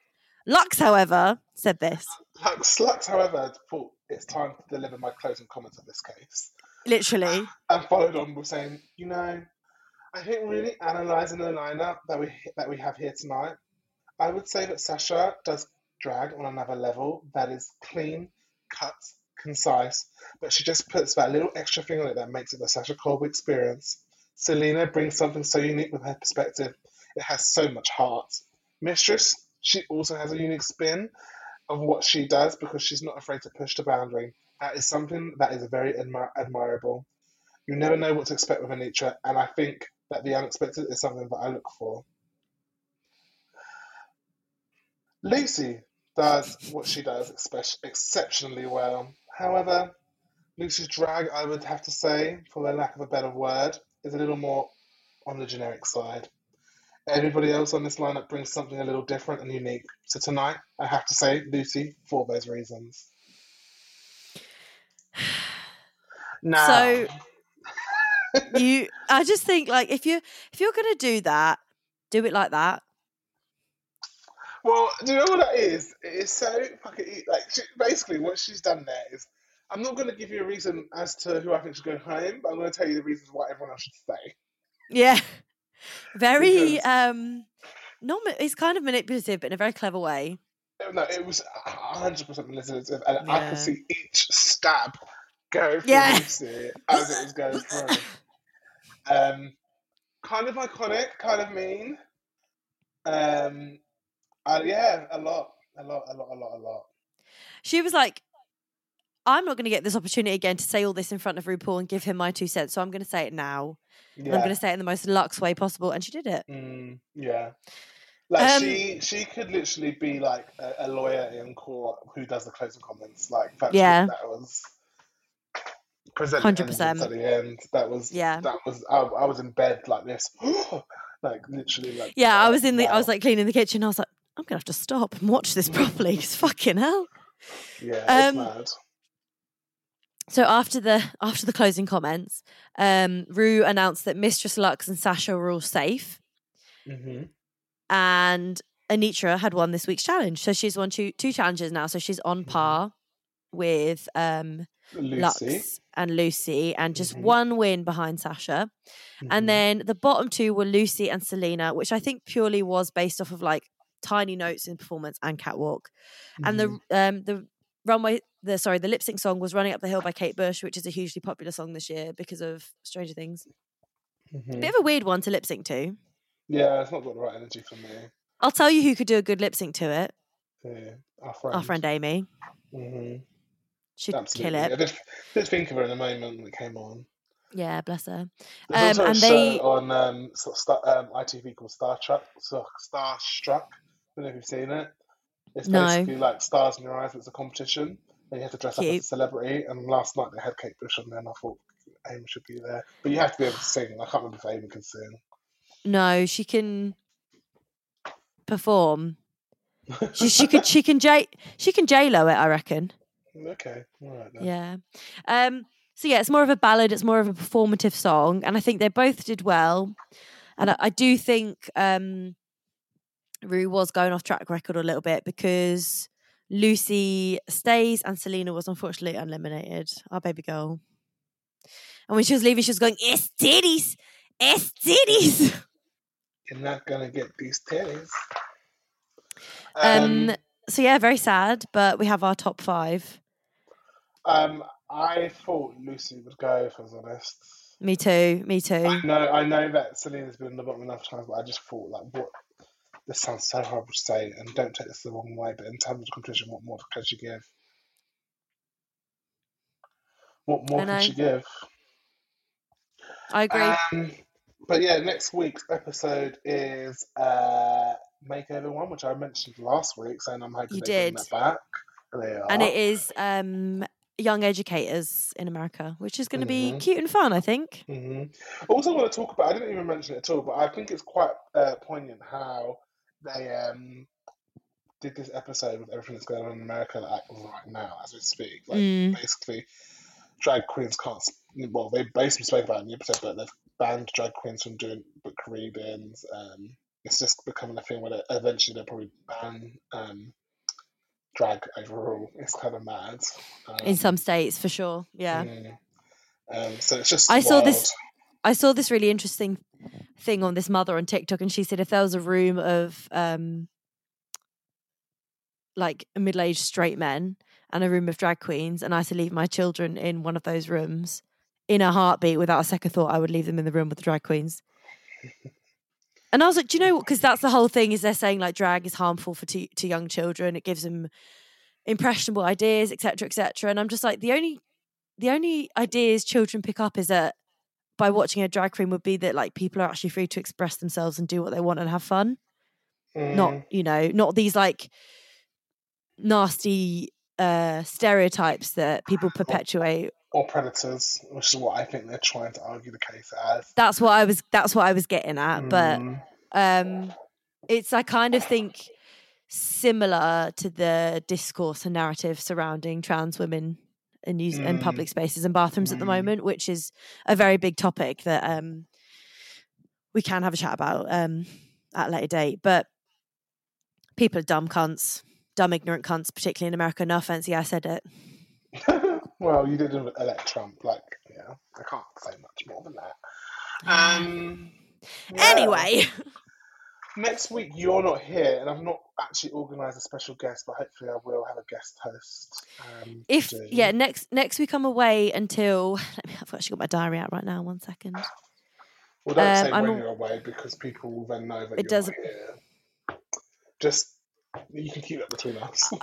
Lux, however, said this. Lux, Lux however, thought it's time to deliver my closing comments on this case. Literally. And followed on with saying, you know, I think really analysing the lineup that we that we have here tonight, I would say that Sasha does drag on another level that is clean, cut, concise, but she just puts that little extra thing on it that makes it the Sasha Colby experience. Selena brings something so unique with her perspective. It has so much heart. Mistress, she also has a unique spin of what she does because she's not afraid to push the boundary. That is something that is very admir- admirable. You never know what to expect with Anitra, and I think that the unexpected is something that I look for. Lucy does what she does expe- exceptionally well. However, Lucy's drag, I would have to say, for the lack of a better word, is a little more on the generic side. Everybody else on this lineup brings something a little different and unique. So tonight, I have to say Lucy for those reasons. Now, so you, I just think like if you if you're gonna do that, do it like that. Well, do you know what that is? It is so fucking like she, basically what she's done there is I'm not gonna give you a reason as to who I think should go home, but I'm gonna tell you the reasons why everyone else should stay. Yeah, very because, um, not it's kind of manipulative, but in a very clever way. No, it was one hundred percent manipulative, and yeah. I could see each stab go through yeah. Lucy as it was going through. Um, kind of iconic, kind of mean. Um, uh, yeah, a lot, a lot, a lot, a lot, a lot. She was like, I'm not going to get this opportunity again to say all this in front of RuPaul and give him my two cents, so I'm going to say it now. Yeah. And I'm going to say it in the most luxe way possible, and she did it. Mm, yeah. Like, um, she she could literally be like a, a lawyer in court who does the closing comments. Like, yeah. That was... one hundred percent at the end. That was yeah. That was I, I was in bed like this, like literally. Like, yeah, I was in the. Wow. I was like cleaning the kitchen. I was like, I'm gonna have to stop and watch this properly. It's fucking hell. Yeah, um, it's mad. So after the after the closing comments, um, Rue announced that Mistress Lux and Sasha were all safe, mm-hmm. and Anitra had won this week's challenge. So she's won two two challenges now. So she's on mm-hmm. par with um, Lux and Lucy, and just mm-hmm. one win behind Sasha. Mm-hmm. And then the bottom two were Lucy and Selena, which I think purely was based off of like tiny notes in performance and catwalk. Mm-hmm. And the um, the runway, the sorry, the lip sync song was "Running Up the Hill" by Kate Bush, which is a hugely popular song this year because of Stranger Things. Mm-hmm. It's a bit of a weird one to lip sync to. Yeah, it's not got the right energy for me. I'll tell you who could do a good lip sync to it. Yeah, our friend. Our friend Amy. Mm-hmm. She'd Absolutely. kill it. I did, did think of her in the moment when it came on. Yeah, bless her. There's um, also a and show they... on um, sort of star, um, I T V called Star Truck. So Star Struck. I don't know if you've seen it. It's basically no. like Stars in Your Eyes. It's a competition, and you have to dress Cute. up as a celebrity. And last night they had Kate Bush on there, and I thought Amy should be there. But you have to be able to sing. I can't remember if Amy can sing. No, she can perform. she, she could. She can. J. She can J-Lo it, I reckon. Okay. All right. Then. Yeah. Um. So yeah, it's more of a ballad. It's more of a performative song, and I think they both did well. And I, I do think um, Rue was going off track record a little bit because Lucy stays and Selena was unfortunately eliminated. Our baby girl. And when she was leaving, she was going, "It's titties, it's titties." You're not gonna get these titties. Um, um, so yeah, very sad, but we have our top five. Um, I thought Lucy would go, if I was honest. Me too, me too. I know, I know that Selena's been on the bottom enough times, but I just thought, like, what? This sounds so horrible to say, and don't take this the wrong way, but in terms of the competition, what more could she give? What more could she give? I agree. Um, but yeah, next week's episode is... Uh, Makeover one, which I mentioned last week, saying I'm hoping they bring that back. They are. And it is um, young educators in America, which is going to mm-hmm. be cute and fun, I think. Mm-hmm. Also, I want to talk about, I didn't even mention it at all, but I think it's quite uh, poignant how they um, did this episode with everything that's going on in America like, right now, as we speak. Like, mm. basically, drag queens can't, well, they basically spoke about it in the episode, but they've banned drag queens from doing book readings. Um, It's just becoming a thing where eventually they'll probably ban um, drag overall. It's kind of mad. Um, In some states, for sure. Yeah. Mm. Um, so it's just I wild. saw this. I saw this really interesting thing on this mother on TikTok, and she said if there was a room of um, like middle-aged straight men and a room of drag queens, and I had to leave my children in one of those rooms, in a heartbeat, without a second thought, I would leave them in the room with the drag queens. And I was like, do you know what? Because that's the whole thing is they're saying like drag is harmful for to, to young children. It gives them impressionable ideas, et cetera, et cetera. And I'm just like, the only the only ideas children pick up is that by watching a drag queen would be that like people are actually free to express themselves and do what they want and have fun. Mm. Not, you know, not these like nasty uh, stereotypes that people perpetuate. Or predators, which is what I think they're trying to argue the case as. That's what I was. That's what I was getting at. Mm. But um, it's I kind of think similar to the discourse and narrative surrounding trans women in use mm. in public spaces and bathrooms mm. at the moment, which is a very big topic that um, we can have a chat about um, at a later date. But people are dumb cunts, dumb ignorant cunts, particularly in America. No offense, yeah, I said it. Well, you didn't elect Trump, like, yeah. I can't say much more than that. Um, yeah. Anyway. Next week, you're not here, and I've not actually organised a special guest, but hopefully I will have a guest host. Um, if do. Yeah, next next week I'm away until... Let me, I've actually got my diary out right now, one second. Well, don't um, say I'm when a... you're away, because people will then know that it you're doesn't... here. Just, you can keep that between us.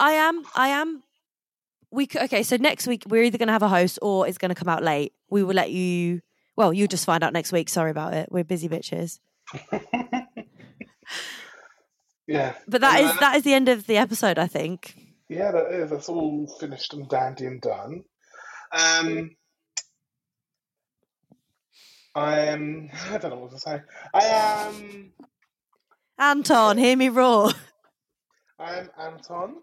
I am, I am... We Okay, so next week we're either going to have a host or it's going to come out late. We will let you... Well, you'll just find out next week. Sorry about it. We're busy bitches. Yeah. But that is, that is the end of the episode, I think. Yeah, that is. That's all finished and dandy and done. Um, I am... I don't know what to say. I am... Anton, hear me roar. I am Anton,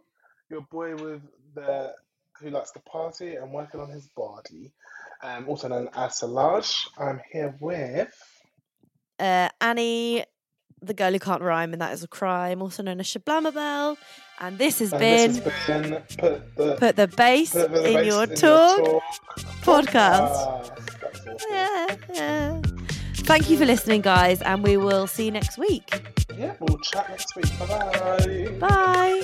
your boy with the... who likes to party and working on his body, um, also known as Solage. I'm here with... Uh, Annie, the girl who can't rhyme, and that is a crime, also known as Shablamabel, And this has, and been, this has been Put the, put the Bass put the in, bass your, in talk your Talk podcast. podcast. Yeah, yeah. Thank you for listening, guys, and we will see you next week. Yeah, we'll chat next week. Bye-bye. Bye.